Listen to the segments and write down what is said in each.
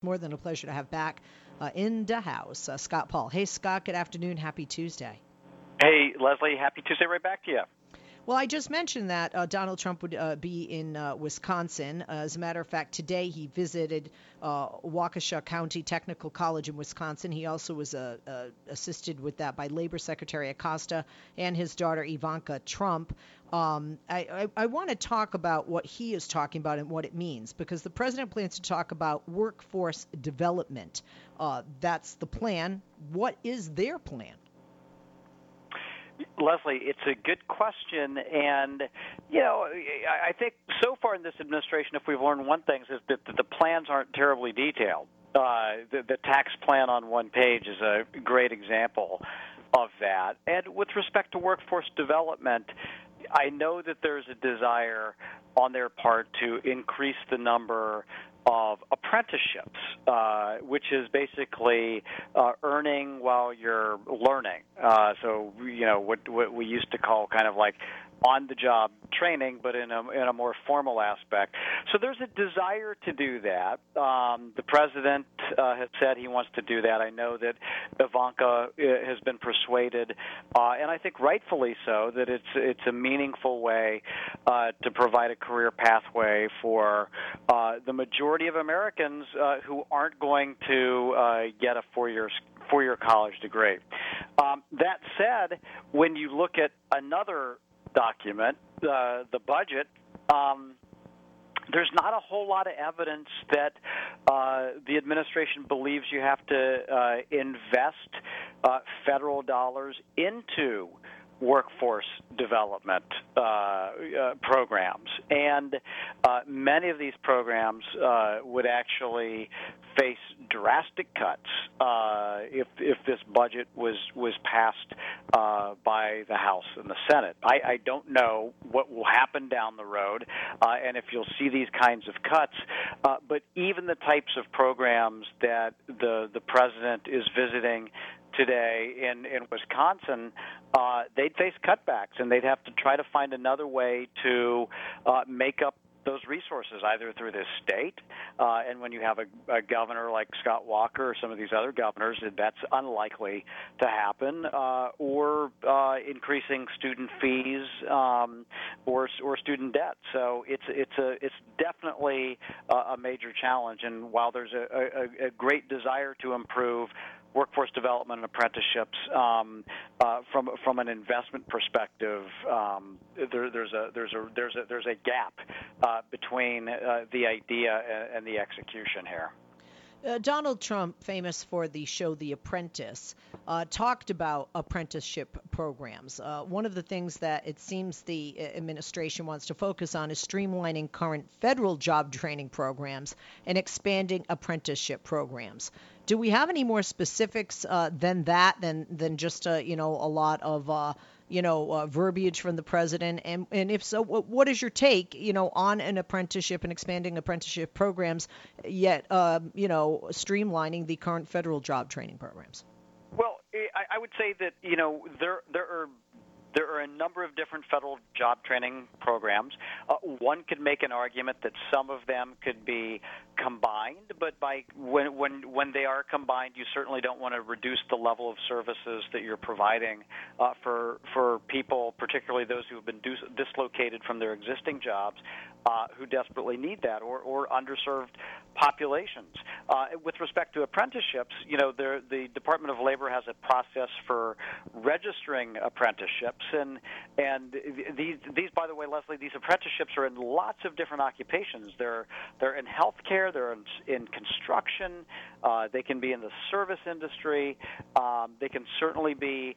More than a pleasure to have back in the house, Scott Paul. Hey, Scott, good afternoon. Happy Tuesday. Hey, Leslie. Happy Tuesday. Right back to you. Well, I just mentioned that Donald Trump would be in Wisconsin. As a matter of fact, today he visited Waukesha County Technical College in Wisconsin. He also was assisted with that by Labor Secretary Acosta and his daughter Ivanka Trump. I want to talk about what he is talking about and what it means, because the president plans to talk about workforce development. That's the plan. What is their plan? Leslie, it's a good question, and, you know, I think so far in this administration, if we've learned one thing, is that the plans aren't terribly detailed. The tax plan on one page is a great example of that. And with respect to workforce development, I know that there's a desire on their part to increase the number of apprenticeships, which is basically earning while you're learning. So, you know, what we used to call kind of like on-the-job training, but in a more formal aspect. So there's a desire to do that. The president has said he wants to do that. I know that Ivanka has been persuaded, and I think rightfully so, that it's a meaningful way to provide a career pathway for the majority of Americans who aren't going to get a four-year college degree. That said, when you look at another document, the budget, there's not a whole lot of evidence that the administration believes you have to invest federal dollars into workforce development programs. And many of these programs would actually face drastic cuts if this budget was passed by the House and the Senate. I don't know what will happen down the road and if you'll see these kinds of cuts, but even the types of programs that the president is visiting today in Wisconsin, they'd face cutbacks, and they'd have to try to find another way to make up those resources, either through this state, and when you have a governor like Scott Walker or some of these other governors, that's unlikely to happen, or increasing student fees or student debt. So it's definitely a major challenge. And while there's a great desire to improve workforce development and apprenticeships, from an investment perspective, there's a gap between the idea and the execution here. Donald Trump, famous for the show The Apprentice, talked about apprenticeship programs. One of the things that it seems the administration wants to focus on is streamlining current federal job training programs and expanding apprenticeship programs. Do we have any more specifics than that, than just a lot of verbiage from the president? And if so, what is your take, on an apprenticeship and expanding apprenticeship programs, yet, streamlining the current federal job training programs? Well, I would say that, there are a number of different federal job training programs. One could make an argument that some of them could be combined, but when they are combined, you certainly don't want to reduce the level of services that you're providing for people, particularly those who have been dislocated from their existing jobs, who desperately need that, or underserved populations. With respect to apprenticeships, the Department of Labor has a process for registering apprenticeships. And these, by the way, Leslie, these apprenticeships are in lots of different occupations. They're in healthcare, they're in construction, they can be in the service industry, they can certainly be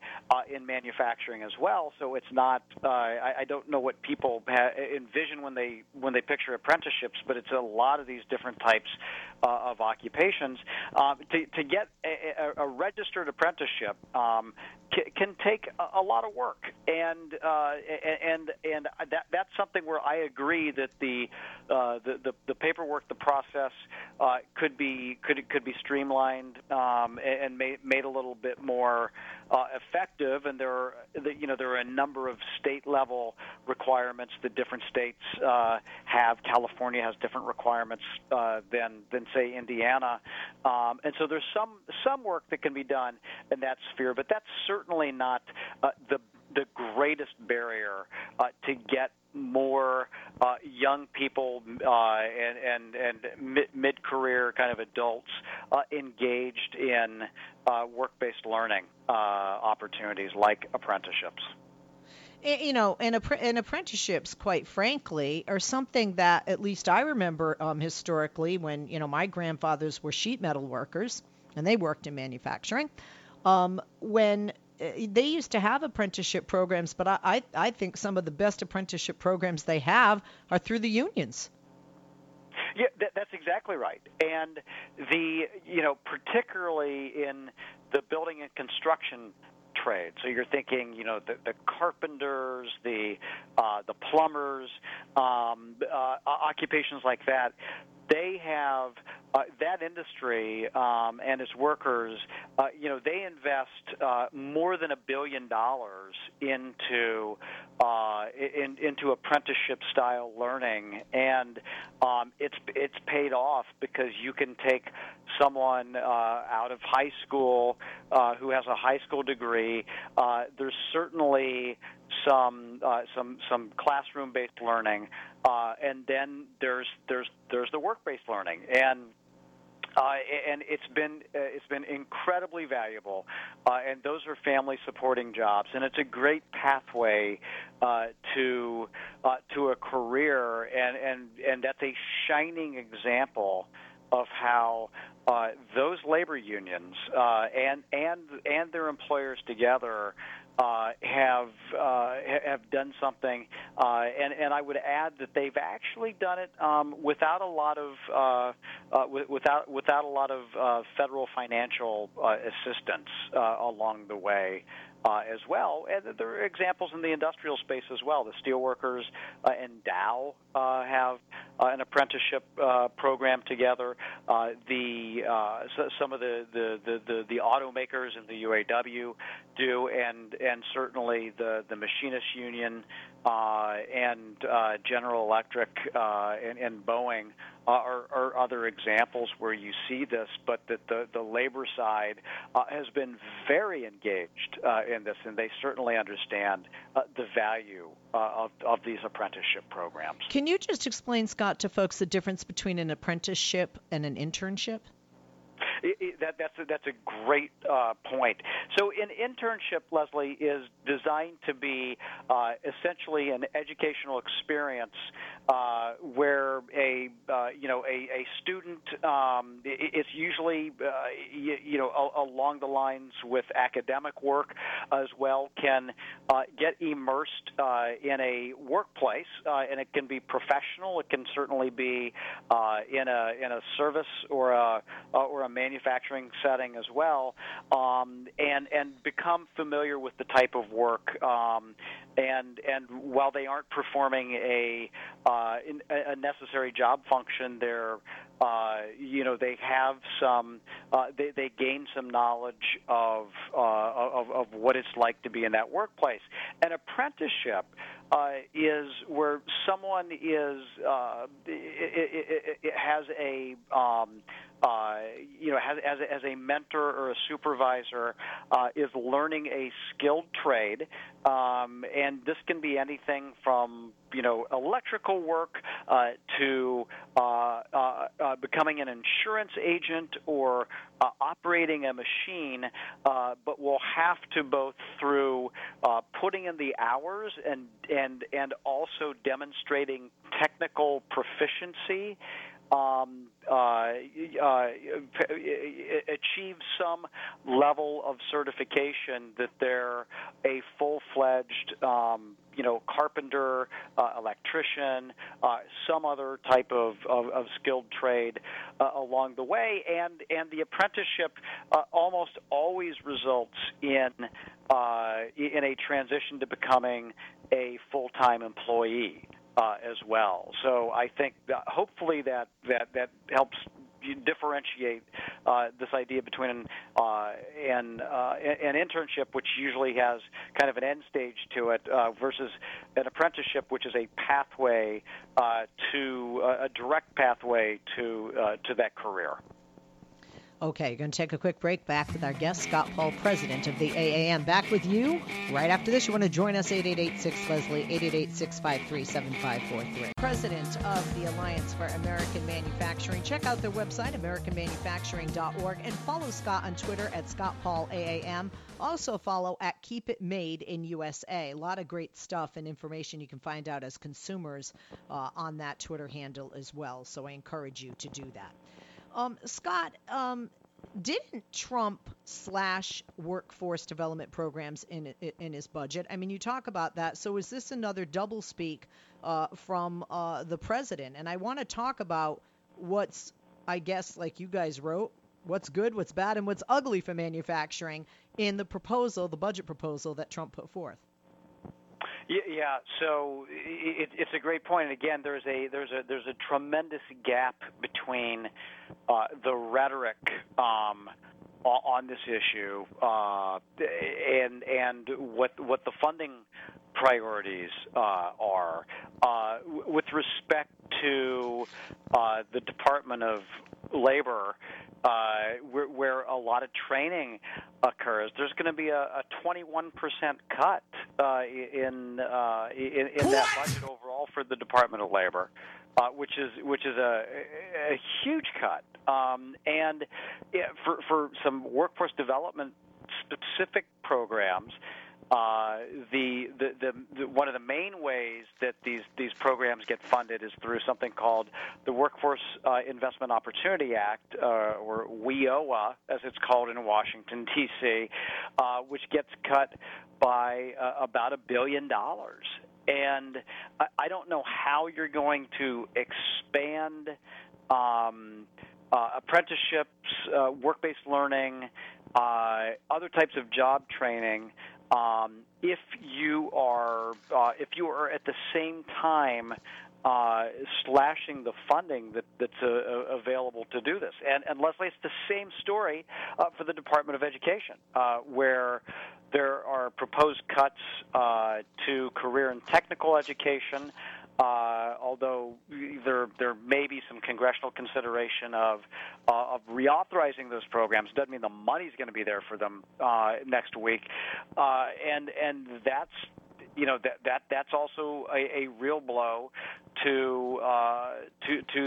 in manufacturing as well. So it's not. I don't know what people envision when they picture apprenticeships, but it's a lot of these different types of occupations. To get a registered apprenticeship can take a lot of work, and that's something where I agree that the paperwork, the process could be streamlined and made a little bit more effective. And there are a number of state level requirements that different states have. California has different requirements than say Indiana, and so there's some work that can be done in that sphere, but that's certainly not the greatest barrier to get more young people and mid-career kind of adults engaged in work-based learning opportunities like apprenticeships. You know, and apprenticeships, quite frankly, are something that at least I remember historically when, you know, my grandfathers were sheet metal workers and they worked in manufacturing. When they used to have apprenticeship programs, but I think some of the best apprenticeship programs they have are through the unions. Yeah, that's exactly right. And particularly in the building and construction trade. So you're thinking, the carpenters, the plumbers, occupations like that. They have that industry and its workers. They invest more than $1 billion into apprenticeship style learning, and it's paid off because you can take someone out of high school who has a high school degree. There's certainly some classroom-based learning, and then there's the work-based learning, and it's been incredibly valuable, and those are family-supporting jobs, and it's a great pathway to a career, and that's a shining example of how those labor unions and their employers together have done something, and I would add that they've actually done it without a lot of federal financial assistance along the way as well. And there are examples in the industrial space as well. The steelworkers and Dow have an apprenticeship program together. Some of the automakers in the UAW do, and certainly the Machinists Union and General Electric and Boeing are other examples where you see this, but that the labor side has been very engaged in this, and they certainly understand the value of these apprenticeship programs. Can you just explain, Scott, to folks the difference between an apprenticeship and an internship? That's a great point. So an internship, Leslie, is designed to be essentially an educational experience where a student it's usually along the lines with academic work as well, can get immersed in a workplace, and it can be professional. It can certainly be in a service or a manufacturing setting as well, and become familiar with the type of work. And while they aren't performing a necessary job function, they're they have some they gain some knowledge of what it's like to be in that workplace. An apprenticeship is where someone has a mentor or a supervisor is learning a skilled trade, and this can be anything from electrical work to becoming an insurance agent or operating a machine, but will have to both through putting in the hours and also demonstrating technical proficiency, achieve some level of certification that they're a full-fledged carpenter, electrician, some other type of skilled trade along the way, and the apprenticeship almost always results in a transition to becoming a full-time employee as well. So I think hopefully that helps you differentiate this idea between an internship, which usually has kind of an end stage to it, versus an apprenticeship, which is a pathway to a direct pathway to that career. Okay, you're going to take a quick break. Back with our guest, Scott Paul, president of the AAM. Back with you right after this. You want to join us, 888-6-LESLIE, 888-653-7543. President of the Alliance for American Manufacturing. Check out their website, AmericanManufacturing.org, and follow Scott on Twitter at ScottPaulAAM. Also follow at Keep It Made in USA. A lot of great stuff and information you can find out as consumers on that Twitter handle as well, so I encourage you to do that. Scott, didn't Trump slash workforce development programs in his budget? I mean, you talk about that. So is this another doublespeak from the president? And I want to talk about what's, I guess, like you guys wrote, what's good, what's bad, and what's ugly for manufacturing in the proposal, the budget proposal that Trump put forth. Yeah, so it's a great point. And again, there's a tremendous gap between the rhetoric on this issue and what the funding priorities are with respect to the Department of Labor. Where a lot of training occurs, there's going to be a 21% cut in that budget overall for the Department of Labor, which is a huge cut. And for some workforce development specific programs, the one of the main ways that these programs get funded is through something called the Workforce Investment Opportunity Act, or WIOA, as it's called in Washington, D.C., which gets cut by about $1 billion. And I don't know how you're going to expand apprenticeships, work-based learning, other types of job training, if you are at the same time slashing the funding that's available to do this. And Leslie, it's the same story for the Department of Education, where there are proposed cuts to career and technical education, although there may be some congressional consideration of reauthorizing those programs. Doesn't mean the money's going to be there for them next week, and that's also a real blow to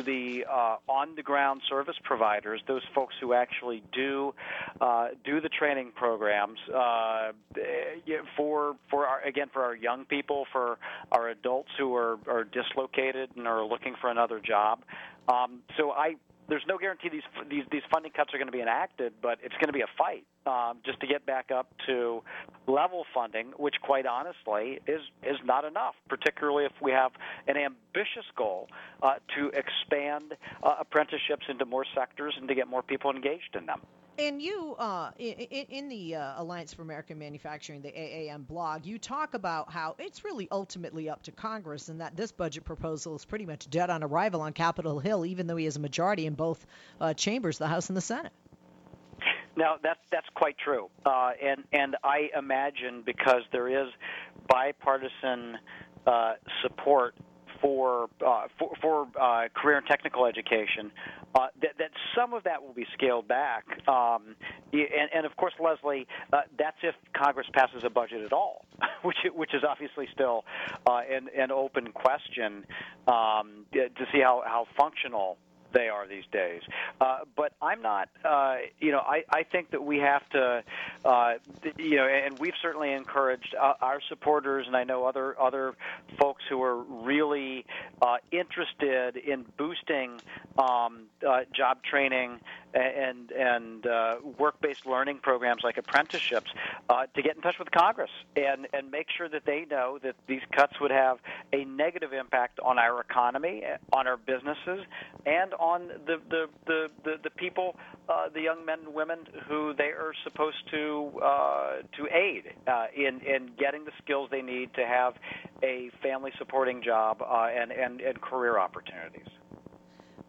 the on the ground service providers, those folks who actually do the training programs for our young people, for our adults who are dislocated and are looking for another job. There's no guarantee these funding cuts are going to be enacted, but it's going to be a fight just to get back up to level funding, which, quite honestly, is not enough, particularly if we have an ambitious goal to expand apprenticeships into more sectors and to get more people engaged in them. And you, in the Alliance for American Manufacturing, the AAM blog, you talk about how it's really ultimately up to Congress, and that this budget proposal is pretty much dead on arrival on Capitol Hill, even though he has a majority in both chambers, the House and the Senate. Now, that's quite true. And I imagine because there is bipartisan support for career and technical education, that some of that will be scaled back. And of course, Leslie, that's if Congress passes a budget at all, which is obviously still an open question to see how functional they are these days. But I'm not, I think that we have to, and we've certainly encouraged our supporters, and I know other folks who are really interested in boosting job training and work-based learning programs like apprenticeships to get in touch with Congress and make sure that they know that these cuts would have a negative impact on our economy, on our businesses, and on the people, the young men and women who they are supposed to aid in getting the skills they need to have a family-supporting job and career opportunities.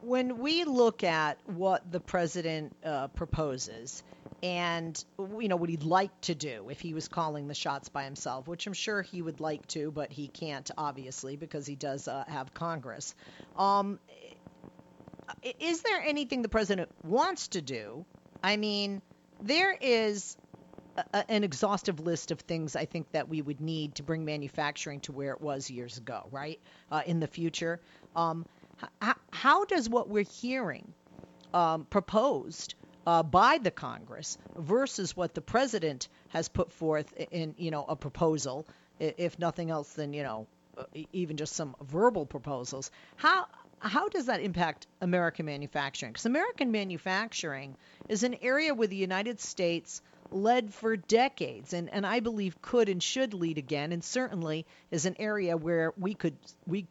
When we look at what the president proposes and, you know, what he'd like to do if he was calling the shots by himself, which I'm sure he would like to, but he can't, obviously, because he does have Congress. Is there anything the president wants to do? I mean, there is an exhaustive list of things I think that we would need to bring manufacturing to where it was years ago, right, in the future. How does what we're hearing proposed by the Congress versus what the president has put forth in, you know, a proposal, if nothing else than, you know, even just some verbal proposals, how does that impact American manufacturing? Because American manufacturing is an area where the United States led for decades and I believe could and should lead again, and certainly is an area where we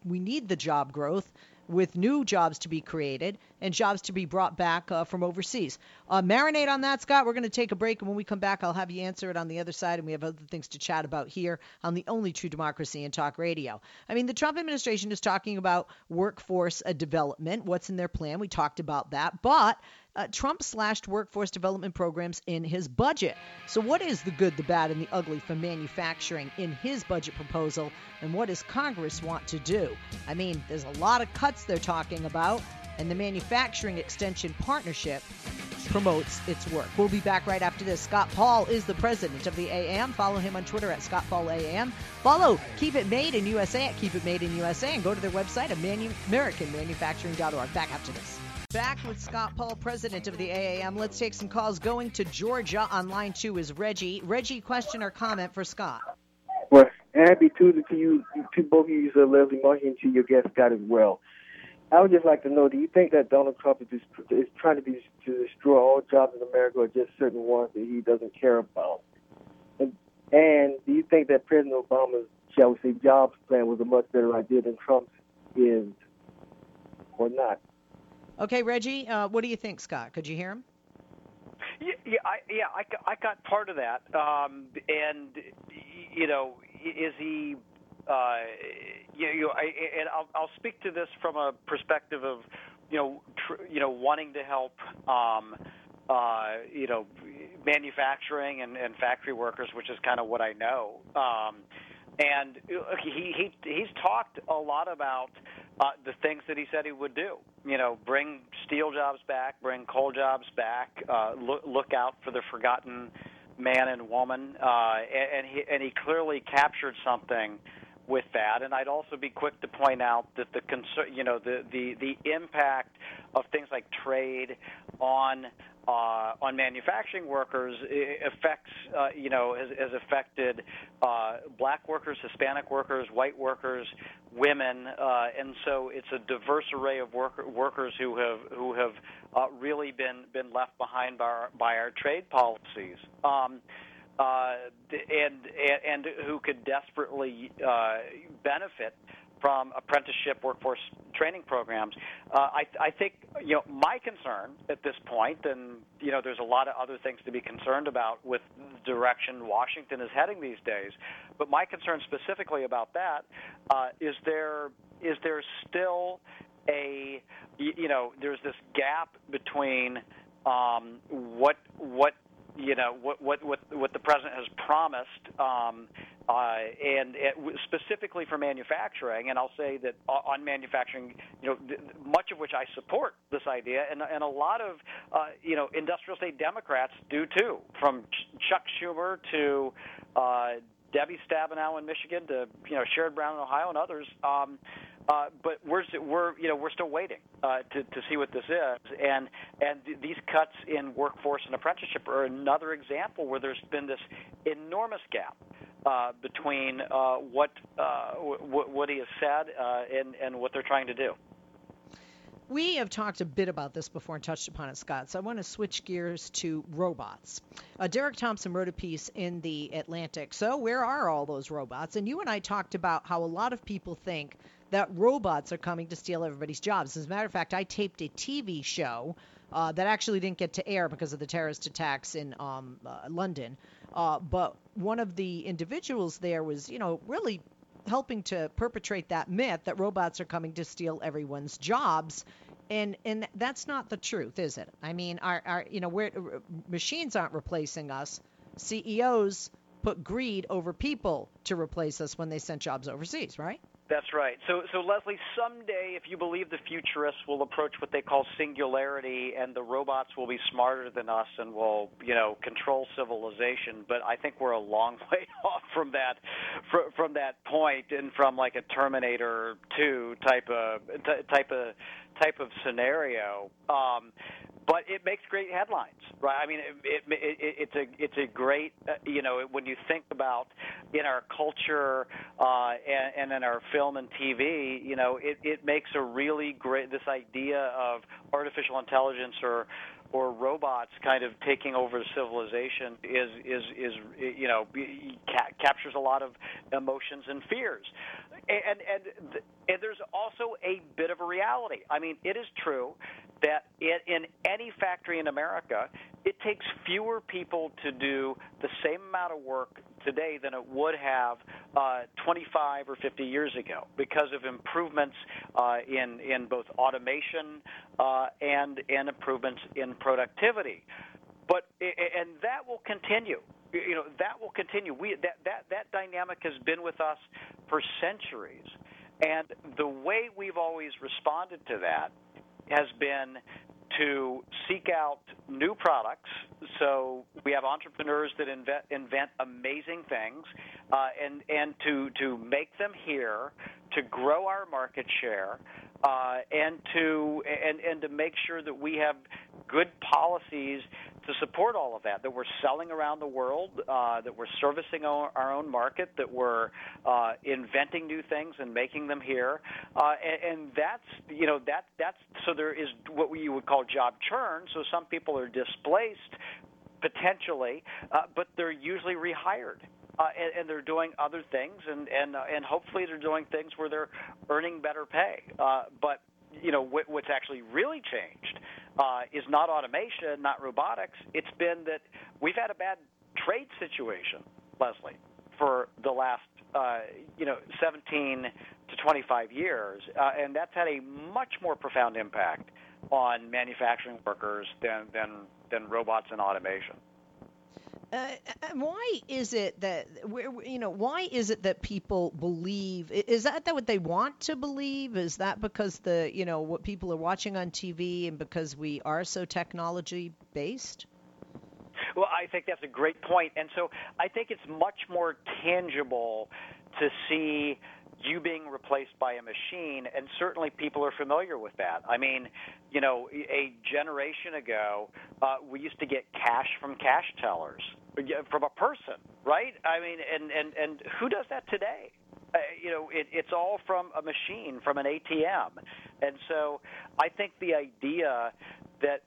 need the job growth with new jobs to be created and jobs to be brought back from overseas. Marinate on that, Scott. We're going to take a break, and when we come back, I'll have you answer it on the other side, and we have other things to chat about here on the only True Democracy and Talk Radio. I mean, the Trump administration is talking about workforce development, what's in their plan. We talked about that, but Trump slashed workforce development programs in his budget. So what is the good, the bad, and the ugly for manufacturing in his budget proposal, and what does Congress want to do? I mean, there's a lot of cuts they're talking about, and the Manufacturing Extension Partnership promotes its work. We'll be back right after this. Scott Paul is the president of the AAM. Follow him on Twitter at ScottPaulAAM. Follow Keep It Made in USA at Keep It Made in USA, and go to their website at AmericanManufacturing.org. Back after this. Back with Scott Paul, president of the AAM. Let's take some calls. Going to Georgia on line 2 is Reggie. Reggie, question or comment for Scott? Well, happy Tuesday to you, to both of you, Sir Leslie Marshall, and to your guest, Scott, as well. I would just like to know, do you think that Donald Trump is trying to destroy all jobs in America, or just certain ones that he doesn't care about? And do you think that President Obama's, shall we say, jobs plan was a much better idea than Trump's is, or not? Okay, Reggie, what do you think, Scott? Could you hear him? I got part of that. And, you know, is he I'll speak to this from a perspective of, wanting to help, manufacturing and factory workers, which is kind of what I know. And he's talked a lot about the things that he said he would do. You know, bring steel jobs back, bring coal jobs back, look out for the forgotten man and woman, and he clearly captured something with that. And I'd also be quick to point out that the impact of things like trade on manufacturing workers affects, has affected black workers, Hispanic workers, white workers, women, and so it's a diverse array of workers who have really been left behind by our trade policies. And who could desperately benefit from apprenticeship workforce training programs. I think, my concern at this point, and, there's a lot of other things to be concerned about with the direction Washington is heading these days, but my concern specifically about that is there still there's this gap between what the president has promised, and specifically for manufacturing. And I'll say that on manufacturing, much of which I support this idea, and a lot of industrial state Democrats do too, from Chuck Schumer to Debbie Stabenow in Michigan to Sherrod Brown in Ohio and others. But we're still waiting to see what this is, and these cuts in workforce and apprenticeship are another example where there's been this enormous gap between what he has said and what they're trying to do. We have talked a bit about this before and touched upon it, Scott, so I want to switch gears to robots. Derek Thompson wrote a piece in The Atlantic. So where are all those robots? And you and I talked about how a lot of people think that robots are coming to steal everybody's jobs. As a matter of fact, I taped a TV show that actually didn't get to air because of the terrorist attacks in London. But one of the individuals there was, you know, really helping to perpetrate that myth that robots are coming to steal everyone's jobs. And that's not the truth, is it? I mean, machines aren't replacing us. CEOs put greed over people to replace us when they sent jobs overseas, right? That's right. So Leslie, someday, if you believe the futurists, will approach what they call singularity, and the robots will be smarter than us and will, you know, control civilization. But I think we're a long way off from that point, and from like a Terminator 2 type of scenario. But it makes great headlines, right? I mean, it's a great, you know, when you think about in our culture and in our film and TV, you know, it makes a really great, this idea of artificial intelligence or robots kind of taking over civilization is you know, captures a lot of emotions and fears, and there's also a bit of a reality. I mean, it is true that in any factory in America, it takes fewer people to do the same amount of work today than it would have 25 or 50 years ago, because of improvements in both automation and improvements in productivity. But and that will continue. You know, that will continue. That dynamic has been with us for centuries, and the way we've always responded to that has been to seek out new products. So we have entrepreneurs that invent amazing things, and to make them here, to grow our market share, and to make sure that we have good policies to support all of that, that we're selling around the world, that we're servicing our own market, that we're inventing new things and making them here, and that's, you know, that's so there is what we would call job churn. So some people are displaced potentially, but they're usually rehired. And they're doing other things, and hopefully they're doing things where they're earning better pay. But you know, what's actually really changed is not automation, not robotics. It's been that we've had a bad trade situation, Leslie, for the last 17 to 25 years, and that's had a much more profound impact on manufacturing workers than robots and automation. Why is it that people believe? Is that what they want to believe? Is that because what people are watching on TV, and because we are so technology based? Well, I think that's a great point, and so I think it's much more tangible to see you being replaced by a machine, and certainly people are familiar with that. I mean, you know, a generation ago, we used to get cash from cash tellers, from a person, right? I mean, and who does that today? It's all from a machine, from an ATM. And so I think the idea that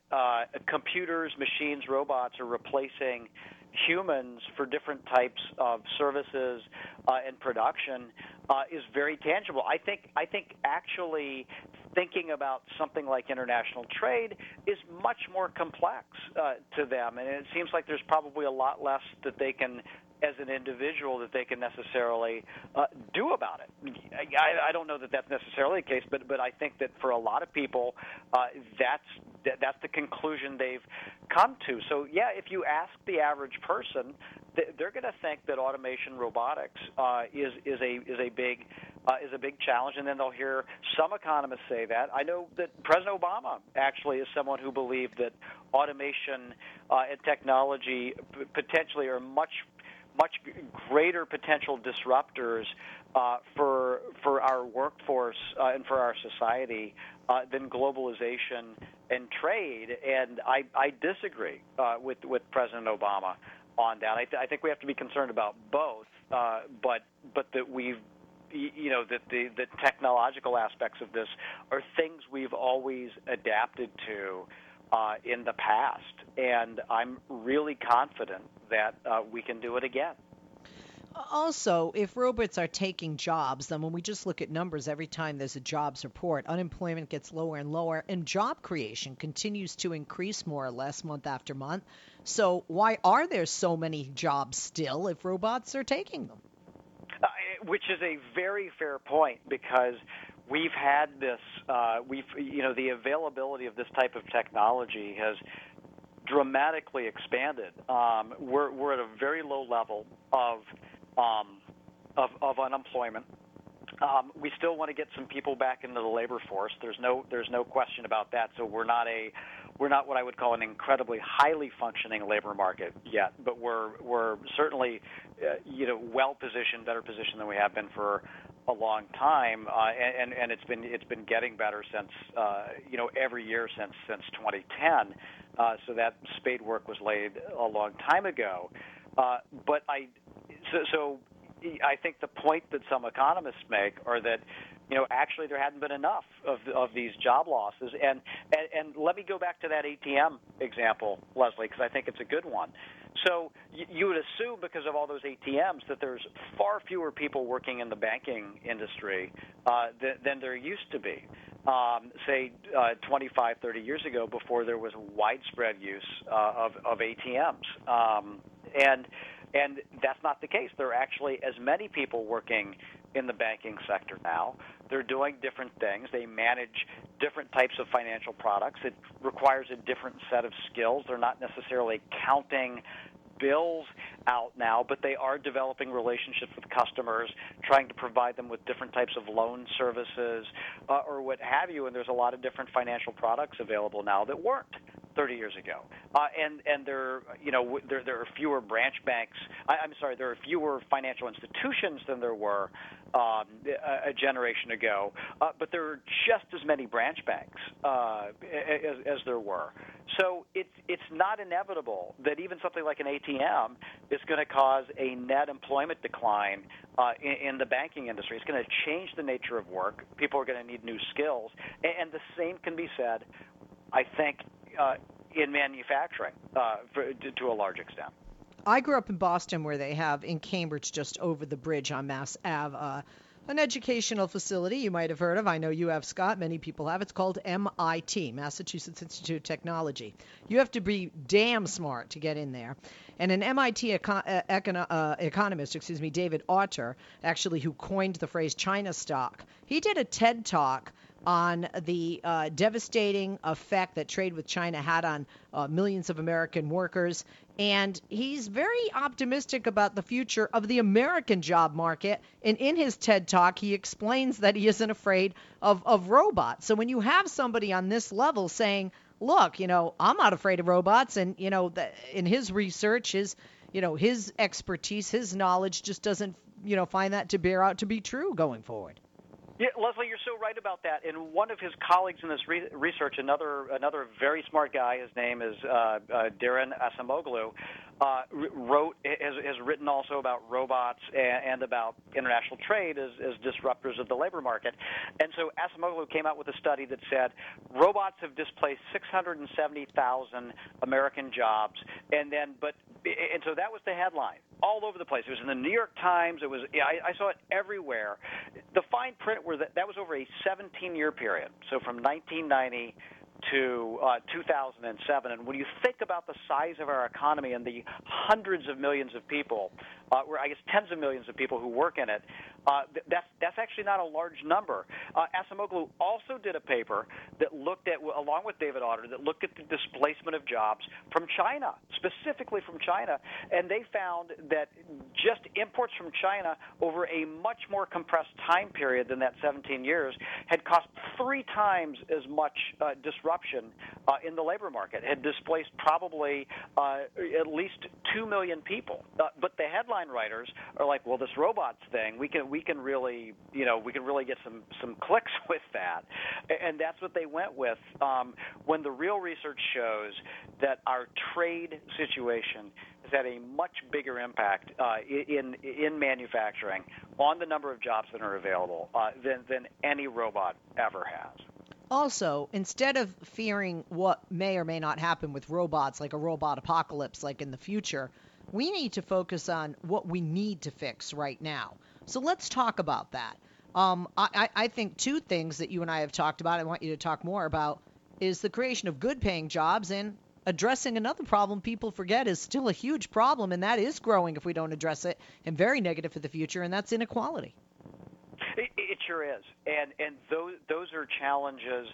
computers, machines, robots are replacing humans for different types of services and production is very tangible. I think actually thinking about something like international trade is much more complex to them, and it seems like there's probably a lot less that they can, as an individual, that they can necessarily do about it. I don't know that that's necessarily the case, but I think that for a lot of people, that's the conclusion they've come to. So yeah, if you ask the average person, they're going to think that automation, robotics is a big challenge, and then they'll hear some economists say that. I know that President Obama actually is someone who believed that automation and technology potentially are much greater potential disruptors for our workforce and for our society than globalization and trade. And I disagree with President Obama on that. I think we have to be concerned about both, but that we've you know, that the technological aspects of this are things we've always adapted to in the past, and I'm really confident that we can do it again. Also, if robots are taking jobs, then when we just look at numbers, every time there's a jobs report, unemployment gets lower and lower, and job creation continues to increase more or less month after month. So why are there so many jobs still if robots are taking them? Which is a very fair point, because we've had this, the availability of this type of technology has dramatically expanded. We're at a very low level of unemployment. We still want to get some people back into the labor force. There's no question about that. So we're not what I would call an incredibly highly functioning labor market yet, but we're certainly well positioned, better positioned than we have been for a long time, and it's been getting better since every year since 2010. So that spade work was laid a long time ago. So I think the point that some economists make are that, actually there hadn't been enough of these job losses. And let me go back to that ATM example, Leslie, because I think it's a good one. So you would assume, because of all those ATMs, that there's far fewer people working in the banking industry than there used to be, 25, 30 years ago, before there was widespread use of ATMs. And that's not the case. There are actually as many people working in the banking sector now. They're doing different things. They manage different types of financial products. It requires a different set of skills. They're not necessarily counting bills out now, but they are developing relationships with customers, trying to provide them with different types of loan services or what have you. And there's a lot of different financial products available now that weren't 30 years ago, and there are fewer branch banks. There are fewer financial institutions than there were a generation ago, but there are just as many branch banks as there were. So it's not inevitable that even something like an ATM is going to cause a net employment decline in the banking industry. It's going to change the nature of work. People are going to need new skills, and the same can be said, I think, in manufacturing to a large extent. I grew up in Boston, where they have in Cambridge, just over the bridge on Mass Ave, an educational facility you might have heard of. I know you have, Scott. Many people have. It's called MIT, Massachusetts Institute of Technology. You have to be damn smart to get in there. And an MIT economist, David Autor, actually, who coined the phrase China stock, he did a TED Talk on the devastating effect that trade with China had on millions of American workers. And he's very optimistic about the future of the American job market. And in his TED Talk, he explains that he isn't afraid of robots. So when you have somebody on this level saying, look, I'm not afraid of robots, and, in his research, his expertise, his knowledge just doesn't, find that to bear out to be true going forward. Yeah, Leslie, you're so right about that. And one of his colleagues in this research, another very smart guy, his name is Darren Asimoglu, has written also about robots and about international trade as disruptors of the labor market. And so Asimoglu came out with a study that said robots have displaced 670,000 American jobs, and so that was the headline all over the place. It was in the New York Times. It was I saw it everywhere. The fine print were that was over a 17-year period, so from 1990 to 2007. And when you think about the size of our economy and the hundreds of millions of people, or I guess tens of millions of people who work in it, that's actually not a large number. Asimoglu also did a paper that looked at, along with David Autor, that looked at the displacement of jobs from China, specifically from China, and they found that just imports from China over a much more compressed time period than that 17 years had cost 3 times as much disruption in the labor market. It had displaced probably at least 2 million people. But the headline writers are like, well, this robots thing, we can really get some clicks with that. And that's what they went with when the real research shows that our trade situation has had a much bigger impact in manufacturing on the number of jobs that are available than any robot ever has. Also, instead of fearing what may or may not happen with robots, like a robot apocalypse, like in the future, we need to focus on what we need to fix right now. So let's talk about that. I think two things that you and I have talked about, I want you to talk more about, is the creation of good-paying jobs and addressing another problem people forget is still a huge problem, and that is growing if we don't address it, and very negative for the future, and that's inequality. It sure is, and those are challenges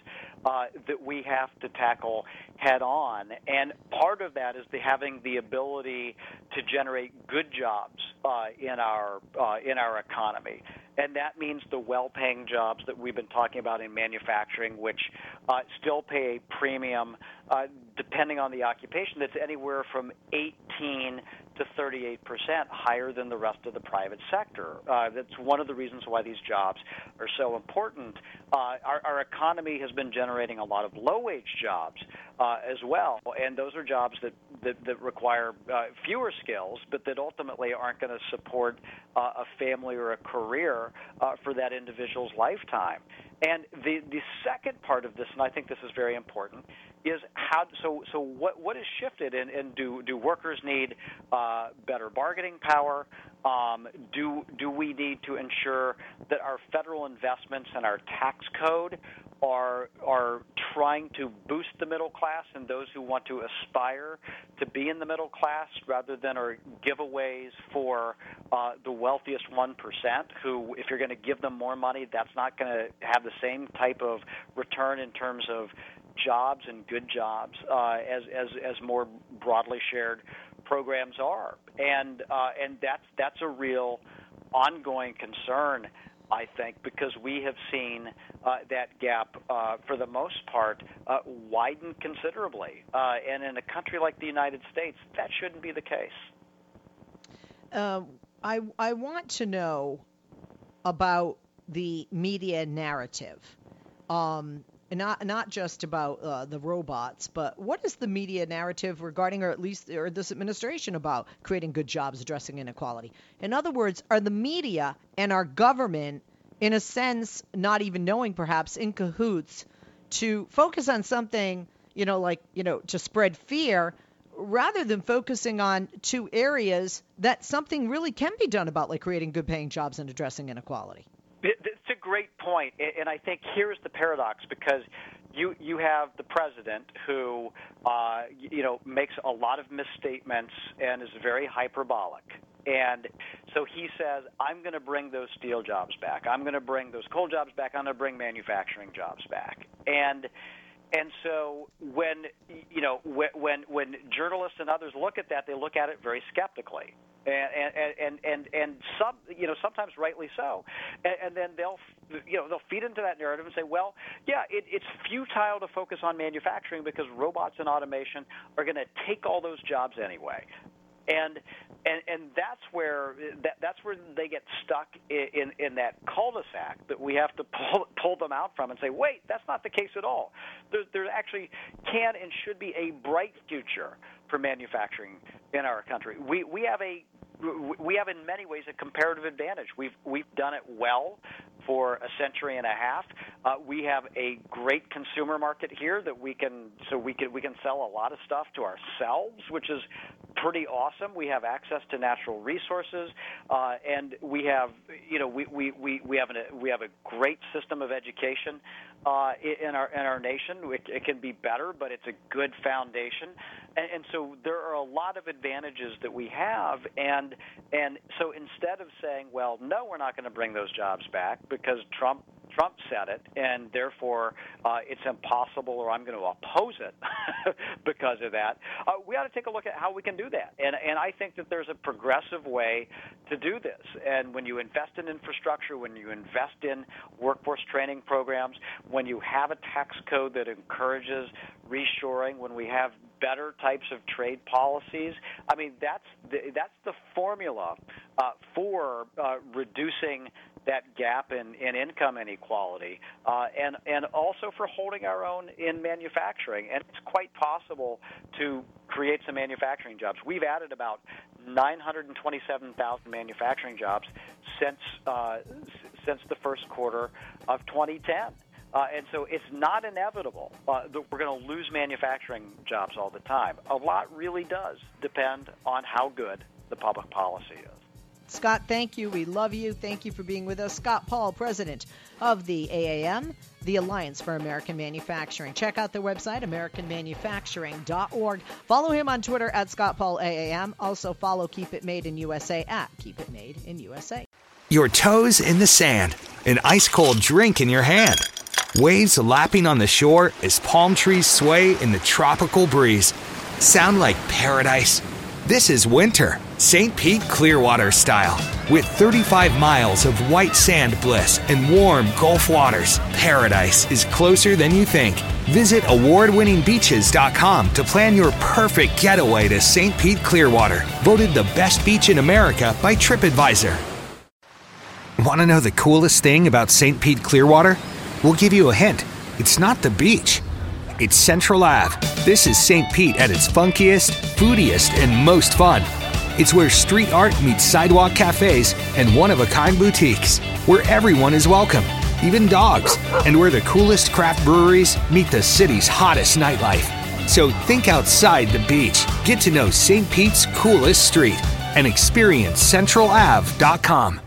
that we have to tackle head on, and part of that is having the ability to generate good jobs in our economy. And that means the well-paying jobs that we've been talking about in manufacturing, which still pay a premium depending on the occupation. That's anywhere from 18 to 38% higher than the rest of the private sector. That's one of the reasons why these jobs are so important. Our economy has been generating a lot of low-wage jobs as well, and those are jobs that require fewer skills, but that ultimately aren't going to support a family or a career for that individual's lifetime. And the second part of this, and I think this is very important, is how. So what has shifted, and do workers need better bargaining power? Do we need to ensure that our federal investments and our tax code are trying to boost the middle class and those who want to aspire to be in the middle class, rather than are giveaways for the wealthiest 1%, who, if you're going to give them more money, that's not going to have the same type of return in terms of jobs and good jobs as more broadly shared programs are, and that's a real ongoing concern, I think, because we have seen that gap, for the most part, widen considerably. And in a country like the United States, that shouldn't be the case. I want to know about the media narrative, not just about the robots, but what is the media narrative regarding, or this administration, about creating good jobs, addressing inequality? In other words, are the media and our government, in a sense, not even knowing perhaps, in cahoots to focus on something, to spread fear, rather than focusing on two areas that something really can be done about, like creating good-paying jobs and addressing inequality? It's a great point, and I think here's the paradox, because you have the president who, makes a lot of misstatements and is very hyperbolic. And so he says, I'm going to bring those steel jobs back. I'm going to bring those coal jobs back. I'm going to bring manufacturing jobs back. And so when journalists and others look at that, they look at it very skeptically, and some, sometimes rightly so, and then they'll feed into that narrative and say, well, yeah, it's futile to focus on manufacturing because robots and automation are going to take all those jobs anyway. And that's where they get stuck in that cul-de-sac that we have to pull them out from and say, wait, that's not the case at all. There actually can and should be a bright future for manufacturing in our country. We have in many ways a comparative advantage. We've done it well for a century and a half. We have a great consumer market here that we can sell a lot of stuff to ourselves, which is pretty awesome. We have access to natural resources, and we have we have a great system of education in our nation. It can be better, but it's a good foundation, and so there are a lot of advantages that we have. And so instead of saying, well, no, we're not going to bring those jobs back because Trump said it, and therefore it's impossible, or I'm going to oppose it because of that, we ought to take a look at how we can do that. And I think that there's a progressive way to do this. And when you invest in infrastructure, when you invest in workforce training programs, when you have a tax code that encourages reshoring, when we have better types of trade policies, I mean, that's the formula for reducing that gap in income inequality, and also for holding our own in manufacturing. And it's quite possible to create some manufacturing jobs. We've added about 927,000 manufacturing jobs since the first quarter of 2010. And so it's not inevitable that we're going to lose manufacturing jobs all the time. A lot really does depend on how good the public policy is. Scott, thank you. We love you. Thank you for being with us. Scott Paul, president of the AAM, the Alliance for American Manufacturing. Check out their website, AmericanManufacturing.org. Follow him on Twitter at ScottPaulAAM. Also follow Keep It Made in USA at Keep It Made in USA. Your toes in the sand, an ice-cold drink in your hand. Waves lapping on the shore as palm trees sway in the tropical breeze. Sound like paradise. This is winter, St. Pete Clearwater style, with 35 miles of white sand bliss and warm Gulf waters. Paradise is closer than you think. Visit award-winningbeaches.com to plan your perfect getaway to St. Pete Clearwater, voted the best beach in America by TripAdvisor. Want to know the coolest thing about St. Pete Clearwater? We'll give you a hint. It's not the beach. It's Central Ave. This is St. Pete at its funkiest, foodiest, and most fun. It's where street art meets sidewalk cafes and one-of-a-kind boutiques, where everyone is welcome, even dogs, and where the coolest craft breweries meet the city's hottest nightlife. So think outside the beach. Get to know St. Pete's coolest street and experience centralave.com.